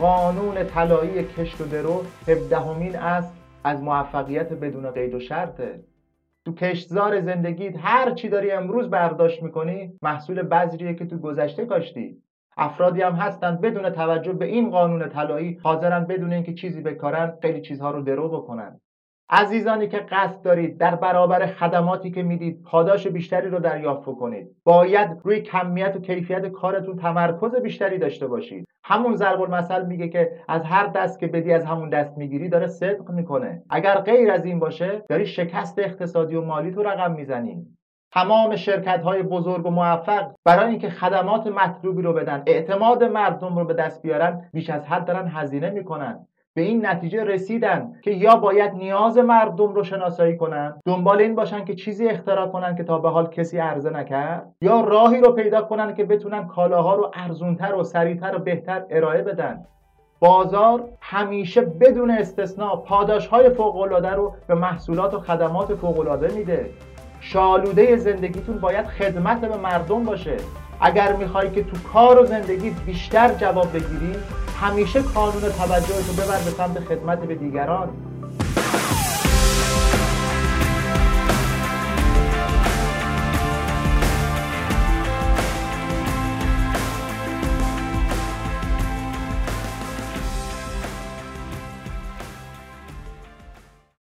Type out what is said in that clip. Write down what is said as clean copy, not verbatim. قانون طلایی کشت و درو 17مین اصل از موفقیت بدون قید و شرطه. تو کشتزار زندگیت هر چی داری امروز برداشت میکنی محصول بذریه که تو گذشته کاشتی. افرادی هم هستند بدون توجه به این قانون طلایی حاضرن بدون اینکه چیزی بکارن خیلی چیزها رو درو بکنن. عزیزانی که قصد دارید در برابر خدماتی که میدید پاداش بیشتری رو دریافت بکنید، باید روی کمیت و کیفیت کارتون تمرکز بیشتری داشته باشید. همون ضرب المثل میگه که از هر دست که بدی از همون دست میگیری، داره صدق میکنه. اگر غیر از این باشه داری شکست اقتصادی و مالی تو رقم میزنی. تمام شرکت‌های بزرگ و موفق برای اینکه خدمات مطلوبی رو بدن، اعتماد مردم رو به دست بیارن، بیش از حد دارن هزینه میکنن. به این نتیجه رسیدن که یا باید نیاز مردم رو شناسایی کنن، دنبال این باشن که چیزی اختراع کنن که تا به حال کسی عرضه نکرد، یا راهی رو پیدا کنن که بتونن کالاها رو ارزونتر و سریعتر و بهتر ارائه بدن. بازار همیشه بدون استثنا پاداش‌های فوق‌العاده رو به محصولات و خدمات فوق‌العاده میده. شالوده زندگیتون باید خدمت به مردم باشه. اگر میخوای که تو کار و زندگیت بیشتر جواب بگیری، همیشه کانون توجهتو ببر به سمت خدمت به دیگران.